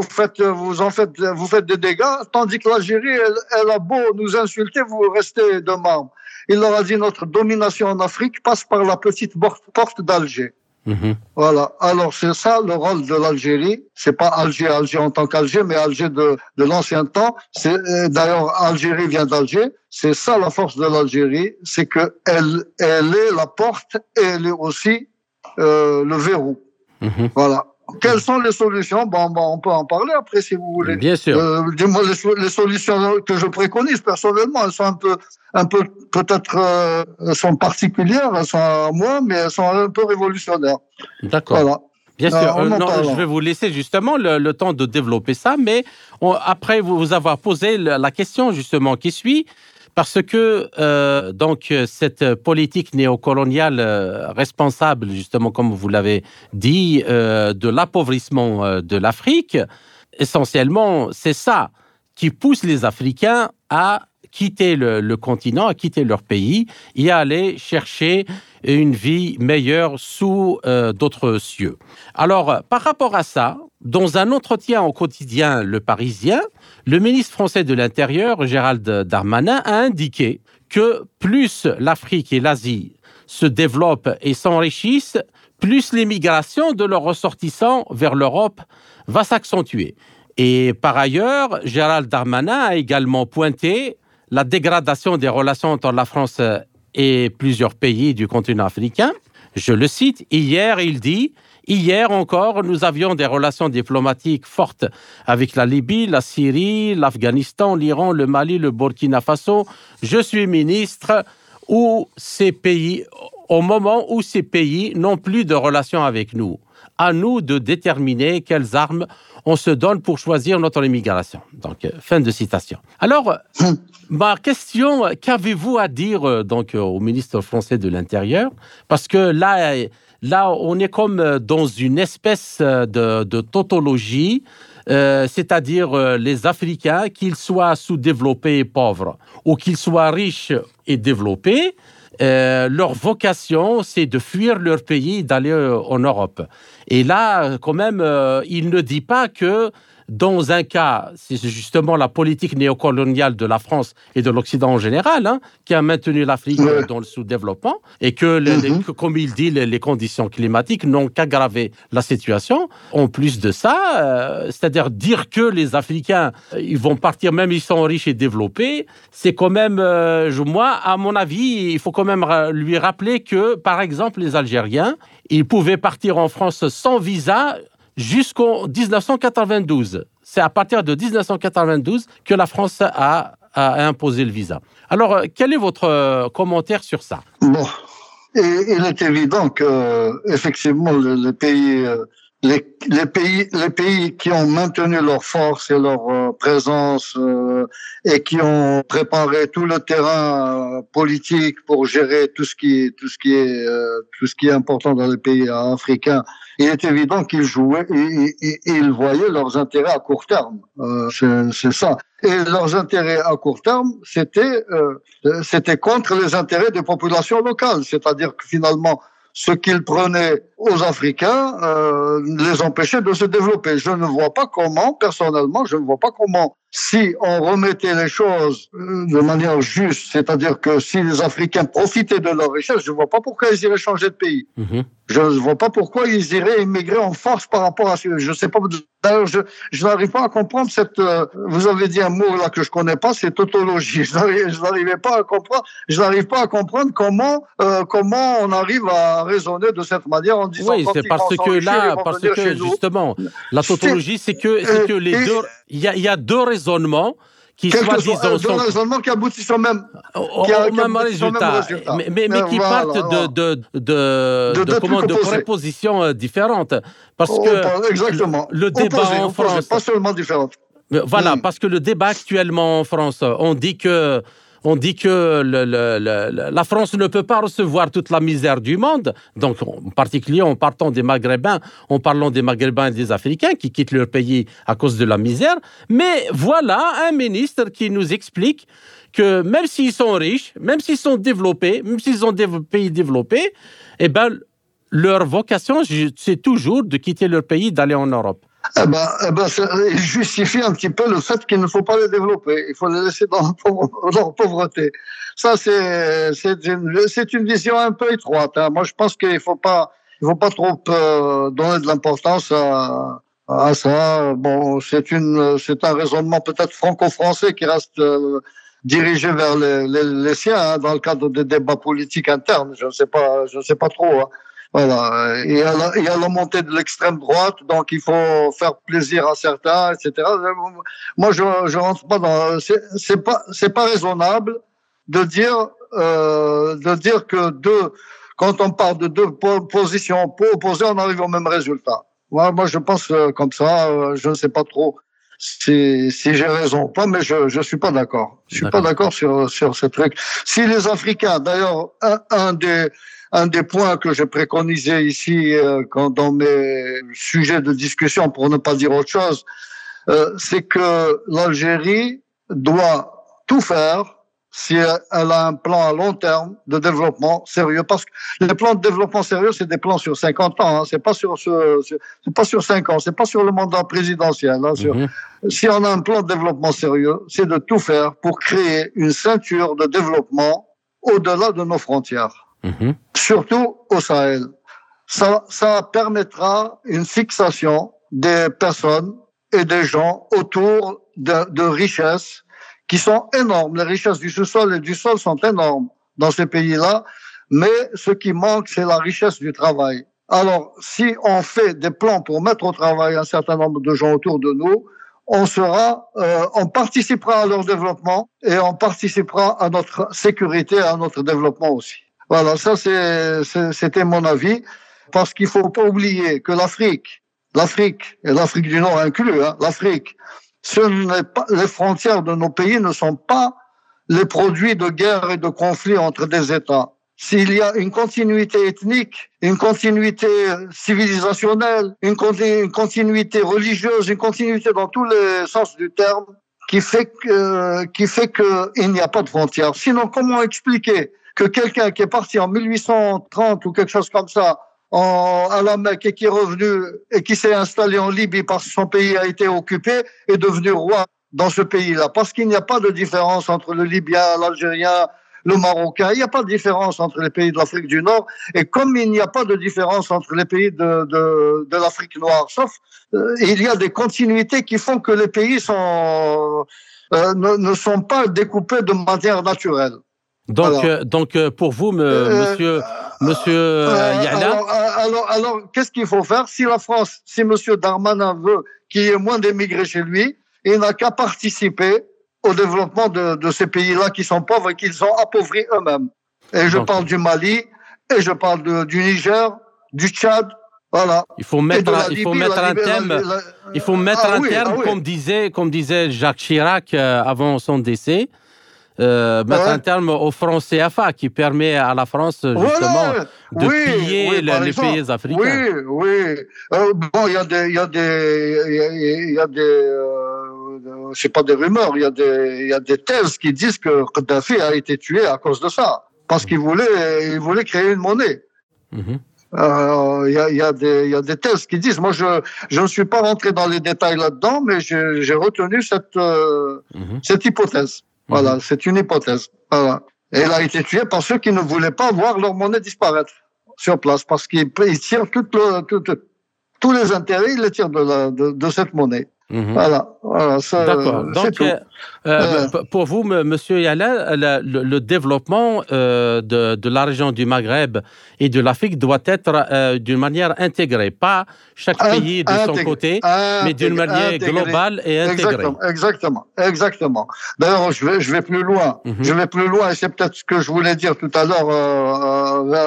en faites des dégâts, tandis que l'Algérie, elle a beau nous insulter, vous restez de marbre. Il leur a dit notre domination en Afrique passe par la petite porte d'Alger. Voilà. Alors c'est ça le rôle de l'Algérie. C'est pas Alger en tant qu'Alger, mais Alger de l'ancien temps. D'ailleurs, Algérie vient d'Alger. C'est ça la force de l'Algérie, c'est que elle est la porte et elle est aussi le verrou. Voilà. Quelles sont les solutions ? On peut en parler après si vous voulez. Bien sûr. Dis-moi les solutions que je préconise personnellement. Elles sont un peu peut-être sont particulières, elles sont à moi, mais elles sont un peu révolutionnaires. D'accord. Voilà. Bien sûr. Je vais vous laisser justement le temps de développer ça, mais après vous avoir posé la question justement qui suit. Parce que donc cette politique néocoloniale responsable, justement, comme vous l'avez dit, de l'appauvrissement de l'Afrique, essentiellement, c'est ça qui pousse les Africains à quitter le continent, à quitter leur pays et à aller chercher une vie meilleure sous d'autres cieux. Alors, par rapport à ça, dans un entretien au quotidien Le Parisien, le ministre français de l'Intérieur, Gérald Darmanin, a indiqué que plus l'Afrique et l'Asie se développent et s'enrichissent, plus l'émigration de leurs ressortissants vers l'Europe va s'accentuer. Et par ailleurs, Gérald Darmanin a également pointé la dégradation des relations entre la France et plusieurs pays du continent africain. Je le cite, hier, il dit « Hier encore, nous avions des relations diplomatiques fortes avec la Libye, la Syrie, l'Afghanistan, l'Iran, le Mali, le Burkina Faso. Je suis ministre au moment où ces pays n'ont plus de relations avec nous. À nous de déterminer quelles armes on se donne pour choisir notre immigration. » Donc, fin de citation. Alors, ma question, qu'avez-vous à dire donc, au ministre français de l'Intérieur ? Parce que là, on est comme dans une espèce de tautologie, c'est-à-dire les Africains, qu'ils soient sous-développés et pauvres, ou qu'ils soient riches et développés, leur vocation, c'est de fuir leur pays, d'aller en Europe. Et là, quand même, il ne dit pas que dans un cas, c'est justement la politique néocoloniale de la France et de l'Occident en général, hein, qui a maintenu l'Afrique dans le sous-développement, et que, que comme il dit, les conditions climatiques n'ont qu'aggravé la situation. En plus de ça, c'est-à-dire dire que les Africains, ils vont partir, même ils sont riches et développés, c'est quand même, moi, à mon avis, il faut quand même lui rappeler que, par exemple, les Algériens, ils pouvaient partir en France sans visa jusqu'en 1992. C'est à partir de 1992 que la France a imposé le visa. Alors, quel est votre commentaire sur ça ? Bon, il est évident que, effectivement, les pays qui ont maintenu leur force et leur présence et qui ont préparé tout le terrain politique pour gérer tout ce qui est important dans les pays africains, il est évident qu'ils jouaient, ils voyaient leurs intérêts à court terme. C'est ça. Et leurs intérêts à court terme, c'était contre les intérêts des populations locales. C'est-à-dire que finalement, ce qu'ils prenaient aux Africains les empêchait de se développer. Personnellement, je ne vois pas comment, si on remettait les choses de manière juste, c'est-à-dire que si les Africains profitaient de leur richesse, je ne vois pas pourquoi ils iraient changer de pays. Mmh. Je ne vois pas pourquoi ils iraient immigrer en force par rapport à ce... Je sais pas, d'ailleurs, je n'arrive pas à comprendre cette... vous avez dit un mot là que je ne connais pas, c'est tautologie. Je n'arrive pas à comprendre comment on arrive à raisonner de cette manière en disant... Oui, c'est parce que justement, la tautologie, c'est que les deux... Il y a deux raisonnements qui aboutissent au même résultat, mais qui partent de prépositions différentes. Exactement. Le débat en France... Pas seulement différentes. Voilà, parce que le débat actuellement en France, on dit que la France ne peut pas recevoir toute la misère du monde, donc en particulier en parlant des Maghrébins et des Africains qui quittent leur pays à cause de la misère. Mais voilà un ministre qui nous explique que même s'ils sont riches, même s'ils sont développés, même s'ils ont des pays développés, eh ben, leur vocation, c'est toujours de quitter leur pays, d'aller en Europe. Eh ben, ça justifie un petit peu le fait qu'il ne faut pas les développer. Il faut les laisser dans leur pauvreté. Ça, c'est une vision un peu étroite, hein. Moi, je pense qu'il faut pas trop donner de l'importance à ça. Bon, c'est un raisonnement peut-être franco-français qui reste dirigé vers les siens, hein, dans le cadre des débats politiques internes. Je ne sais pas trop, hein. Voilà. Il y a la montée de l'extrême droite, donc il faut faire plaisir à certains, etc. Moi, je rentre pas dans. C'est pas raisonnable de dire que quand on parle de deux positions opposées, on arrive au même résultat. Voilà, moi, je pense comme ça. Je ne sais pas trop si j'ai raison ou pas, mais je suis pas d'accord. Je suis pas d'accord sur ce truc. Si les Africains, d'ailleurs, un des points que je préconisais ici dans mes sujets de discussion, pour ne pas dire autre chose, c'est que l'Algérie doit tout faire si elle a un plan à long terme de développement sérieux. Parce que les plans de développement sérieux, c'est des plans sur 50 ans. Hein, c'est pas sur 5 ans, c'est pas sur le mandat présidentiel. Hein, si on a un plan de développement sérieux, c'est de tout faire pour créer une ceinture de développement au-delà de nos frontières. Surtout au Sahel. Ça permettra une fixation des personnes et des gens autour de richesses qui sont énormes. Les richesses du sous-sol et du sol sont énormes dans ces pays-là, mais ce qui manque, c'est la richesse du travail. Alors, si on fait des plans pour mettre au travail un certain nombre de gens autour de nous, on participera à leur développement et on participera à notre sécurité et à notre développement aussi. Voilà, ça c'était mon avis, parce qu'il faut pas oublier que l'Afrique et l'Afrique du Nord inclus, hein, l'Afrique, les frontières de nos pays ne sont pas les produits de guerres et de conflits entre des États. S'il y a une continuité ethnique, une continuité civilisationnelle, une continuité religieuse, une continuité dans tous les sens du terme, qui fait que il n'y a pas de frontières. Sinon, comment expliquer que quelqu'un qui est parti en 1830 ou quelque chose comme ça, qui est revenu et qui s'est installé en Libye parce que son pays a été occupé, est devenu roi dans ce pays-là. Parce qu'il n'y a pas de différence entre le Libyen, l'Algérien, le Marocain. Il n'y a pas de différence entre les pays de l'Afrique du Nord. Et comme il n'y a pas de différence entre les pays de l'Afrique noire, sauf il y a des continuités qui font que les pays sont, ne sont pas découpés de manière naturelle. Donc, voilà. Donc pour vous, Monsieur Yala... Alors, qu'est-ce qu'il faut faire? Si la France, si Monsieur Darmanin veut qu'il y ait moins d'émigrés chez lui, il n'a qu'à participer au développement de ces pays-là qui sont pauvres et qu'ils ont appauvris eux-mêmes. Et je parle du Mali, et je parle du Niger, du Tchad, voilà. Il faut mettre un terme, comme disait Jacques Chirac avant son décès, mettre un terme au franc CFA qui permet à la France justement de piller les pays africains. Il y a des thèses qui disent que Kadhafi a été tué à cause de ça, parce qu'il voulait créer une monnaie. Il y a des thèses qui disent, moi je ne suis pas rentré dans les détails là-dedans, mais j'ai retenu cette hypothèse. Voilà, c'est une hypothèse. Voilà. Et elle a été tuée par ceux qui ne voulaient pas voir leur monnaie disparaître sur place, parce qu'ils tirent tous les intérêts, ils les tirent de cette monnaie. Voilà ça, d'accord. Donc, pour vous, Monsieur Yala, le développement de la région du Maghreb et de l'Afrique doit être d'une manière intégrée, pas chaque pays de son côté, mais d'une manière globale et intégrée. Exactement. D'ailleurs, je vais plus loin. Et c'est peut-être ce que je voulais dire tout à l'heure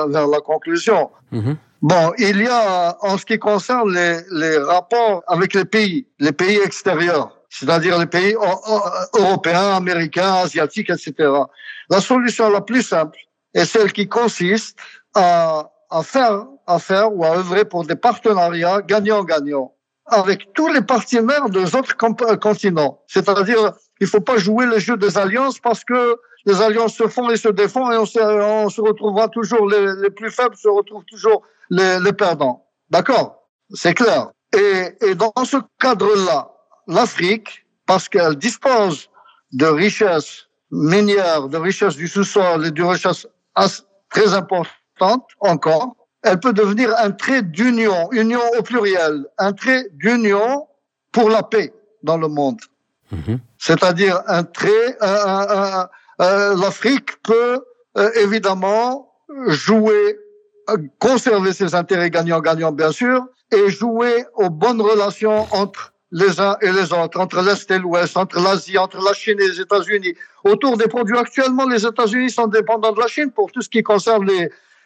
vers la conclusion. Bon, il y a, en ce qui concerne les rapports avec les pays extérieurs, c'est-à-dire les pays européens, américains, asiatiques, etc. La solution la plus simple est celle qui consiste à faire ou à œuvrer pour des partenariats gagnant-gagnant avec tous les partenaires des autres continents. C'est-à-dire, il faut pas jouer le jeu des alliances, parce que les alliances se font et se défont, et on se retrouvera toujours, les plus faibles se retrouvent toujours les perdants. D'accord? C'est clair. Et dans ce cadre-là, l'Afrique, parce qu'elle dispose de richesses minières, de richesses du sous-sol et de richesses très importantes encore, elle peut devenir un trait d'union, union au pluriel, un trait d'union pour la paix dans le monde. C'est-à-dire un trait... l'Afrique peut évidemment jouer, conserver ses intérêts gagnant-gagnant bien sûr, et jouer aux bonnes relations entre les uns et les autres, entre l'Est et l'Ouest, entre l'Asie, entre la Chine et les États-Unis, autour des produits. Actuellement, les États-Unis sont dépendants de la Chine pour tout ce qui concerne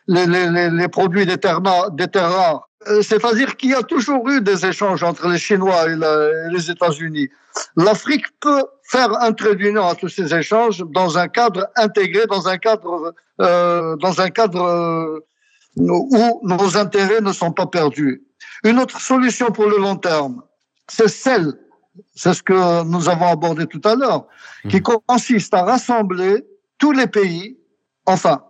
les produits des terres rares. C'est-à-dire qu'il y a toujours eu des échanges entre les Chinois et les États-Unis. L'Afrique peut faire un trait d'union à tous ces échanges dans un cadre intégré, dans un cadre où nos intérêts ne sont pas perdus. Une autre solution pour le long terme, c'est ce que nous avons abordé tout à l'heure, qui consiste à rassembler tous les pays, pas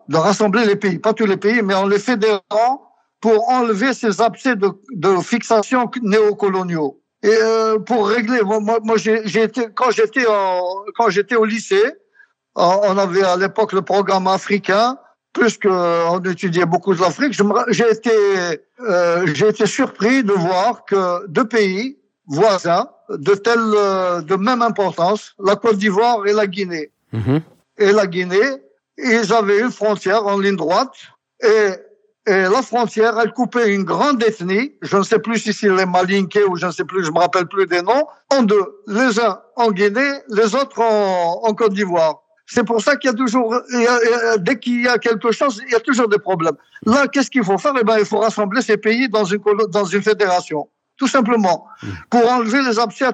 tous les pays, mais en les fédérant, pour enlever ces abcès de fixation néocoloniaux. Et pour régler, moi quand j'étais au lycée, on avait à l'époque le programme africain, puisqu'on étudiait beaucoup de l'Afrique. J'ai été surpris de voir que deux pays voisins de même importance, la Côte d'Ivoire et la Guinée. Et la Guinée, ils avaient une frontière en ligne droite, et la frontière, elle coupait une grande ethnie, je ne sais plus si c'est les Malinké ou je ne sais plus, je me rappelle plus des noms, en deux. Les uns en Guinée, les autres en Côte d'Ivoire. C'est pour ça qu'il y a toujours, dès qu'il y a quelque chose, il y a toujours des problèmes. Là, qu'est-ce qu'il faut faire? Il faut rassembler ces pays dans une fédération. Tout simplement. Pour enlever les abcès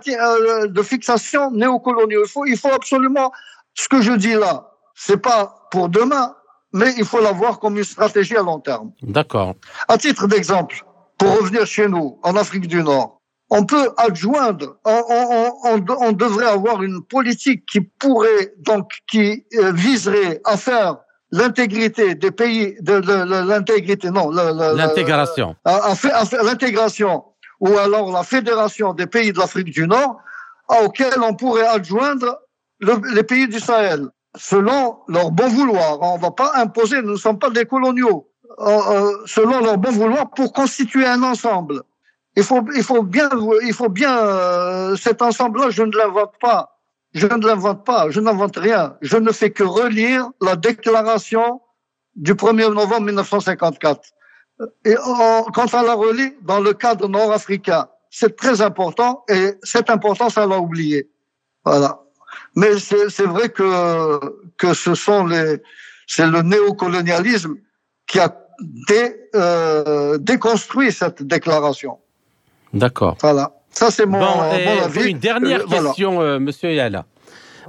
de fixation néocoloniale. Il faut absolument, ce que je dis là, c'est pas pour demain, mais il faut la voir comme une stratégie à long terme. D'accord. À titre d'exemple, pour revenir chez nous, en Afrique du Nord, on peut adjoindre, on devrait avoir une politique qui viserait à faire l'intégrité des pays, l'intégration. L'intégration, ou alors la fédération des pays de l'Afrique du Nord, auquel on pourrait adjoindre les pays du Sahel, selon leur bon vouloir. On ne va pas imposer, nous ne sommes pas des coloniaux. Selon leur bon vouloir, pour constituer un ensemble. Il faut bien cet ensemble-là, je ne l'invente pas. Je n'invente rien. Je ne fais que relire la déclaration du 1er novembre 1954. Et quand on la relit dans le cadre nord-africain, c'est très important et cette importance, on l'a oubliée. Voilà. Mais c'est vrai que c'est le néocolonialisme qui a déconstruit cette déclaration. D'accord. Voilà. Ça, c'est mon avis. Une dernière question, Monsieur Yala.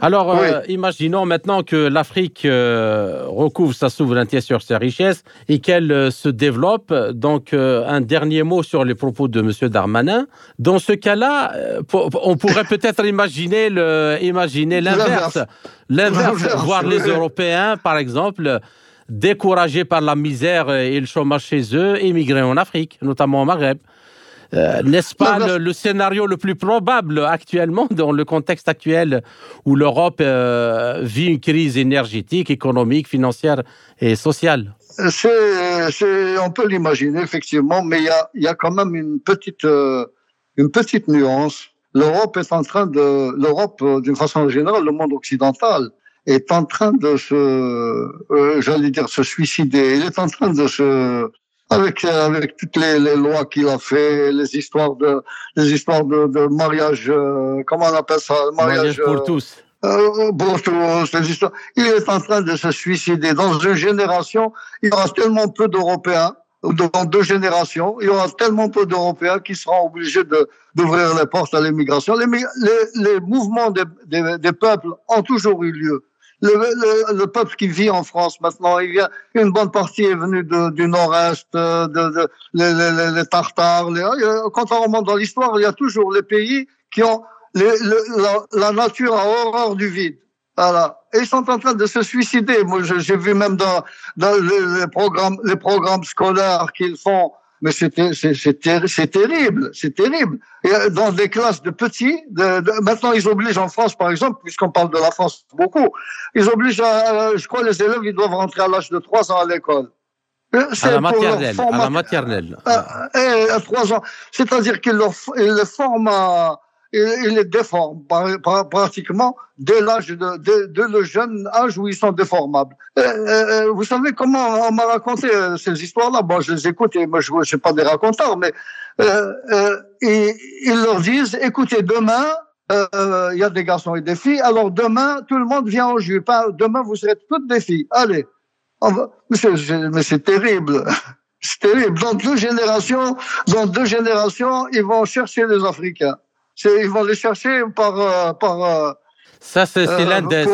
Alors, oui. Imaginons maintenant que l'Afrique recouvre sa souveraineté sur ses richesses et qu'elle se développe. Donc, un dernier mot sur les propos de Monsieur Darmanin. Dans ce cas-là, on pourrait peut-être imaginer l'inverse, voir les Européens, par exemple, découragés par la misère et le chômage chez eux, émigrer en Afrique, notamment au Maghreb. N'est-ce pas le scénario le plus probable actuellement, dans le contexte actuel où l'Europe vit une crise énergétique, économique, financière et sociale? On peut l'imaginer, effectivement, mais il y a quand même une petite nuance. L'Europe est en train l'Europe, d'une façon générale, le monde occidental, est en train de se suicider. Il est en train de se... Avec toutes les lois qu'il a fait, les histoires de mariage, comment on appelle ça, mariage pour tous. Pour tous, les histoires. Il est en train de se suicider. Dans une génération, il y aura tellement peu d'Européens, dans deux générations, il y aura tellement peu d'Européens qui seront obligés d'ouvrir les portes à l'immigration. Les mouvements des peuples ont toujours eu lieu. Le peuple qui vit en France maintenant, une bonne partie est venue du nord-est, les Tartares. Quand on remonte dans l'histoire, il y a toujours les pays qui ont la nature a horreur du vide. Voilà. Et ils sont en train de se suicider. Moi, j'ai vu même dans les programmes scolaires qu'ils font. Mais c'est terrible. Et dans des classes de petits, maintenant ils obligent en France, par exemple, puisqu'on parle de la France beaucoup, ils obligent, je crois, les élèves, ils doivent rentrer à l'âge de 3 ans à l'école. À la maternelle. À 3 ans. C'est-à-dire qu'ils les forment, ils les déforment pratiquement dès l'âge de le jeune âge où ils sont déformables. Vous savez comment on m'a raconté ces histoires-là. Bon, je les écoute et moi je ne suis pas des raconteurs, mais ils leur disent, écoutez, demain, il y a des garçons et des filles, alors demain, tout le monde vient en jupe. Demain, vous serez toutes des filles. Allez. Mais c'est terrible. C'est terrible. Dans deux générations, ils vont chercher les Africains. Ils vont les chercher par ça, c'est l'un des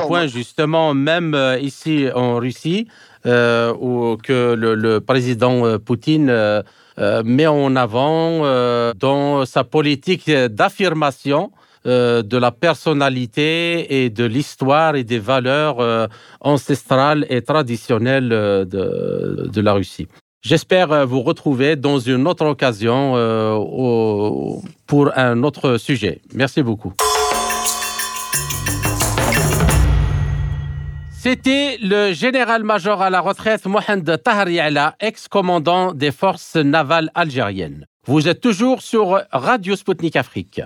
points, justement, même ici en Russie, où que le président Poutine met en avant dans sa politique d'affirmation de la personnalité et de l'histoire et des valeurs ancestrales et traditionnelles de la Russie. J'espère vous retrouver dans une autre occasion pour un autre sujet. Merci beaucoup. C'était le général-major à la retraite Mohand Tahar Yala, ex-commandant des Forces navales algériennes. Vous êtes toujours sur Radio Spoutnik Afrique.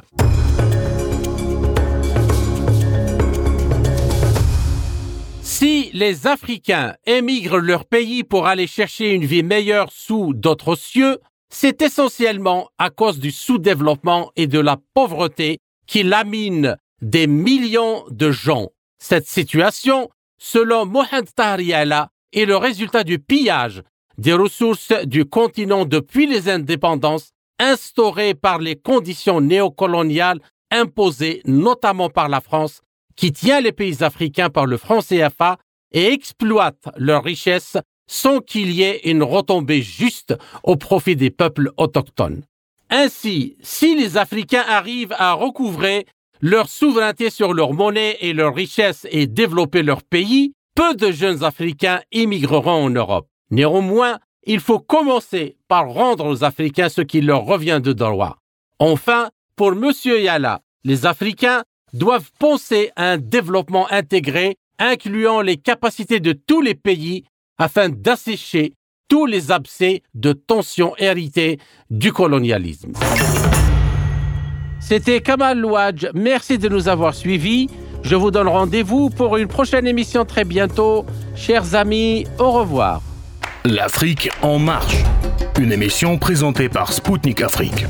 Si les Africains émigrent leur pays pour aller chercher une vie meilleure sous d'autres cieux, c'est essentiellement à cause du sous-développement et de la pauvreté qui lamine des millions de gens. Cette situation, selon Mohand Tahar Yala, est le résultat du pillage des ressources du continent depuis les indépendances instaurées par les conditions néocoloniales imposées notamment par la France, qui tient les pays africains par le franc CFA et exploite leurs richesses sans qu'il y ait une retombée juste au profit des peuples autochtones. Ainsi, si les Africains arrivent à recouvrer leur souveraineté sur leur monnaie et leurs richesses et développer leur pays, peu de jeunes Africains immigreront en Europe. Néanmoins, il faut commencer par rendre aux Africains ce qui leur revient de droit. Enfin, pour M. Yala, les Africains doivent penser à un développement intégré incluant les capacités de tous les pays afin d'assécher tous les abcès de tensions héritées du colonialisme. C'était Kamal Louadj, merci de nous avoir suivis. Je vous donne rendez-vous pour une prochaine émission très bientôt. Chers amis, au revoir. L'Afrique en marche, une émission présentée par Spoutnik Afrique.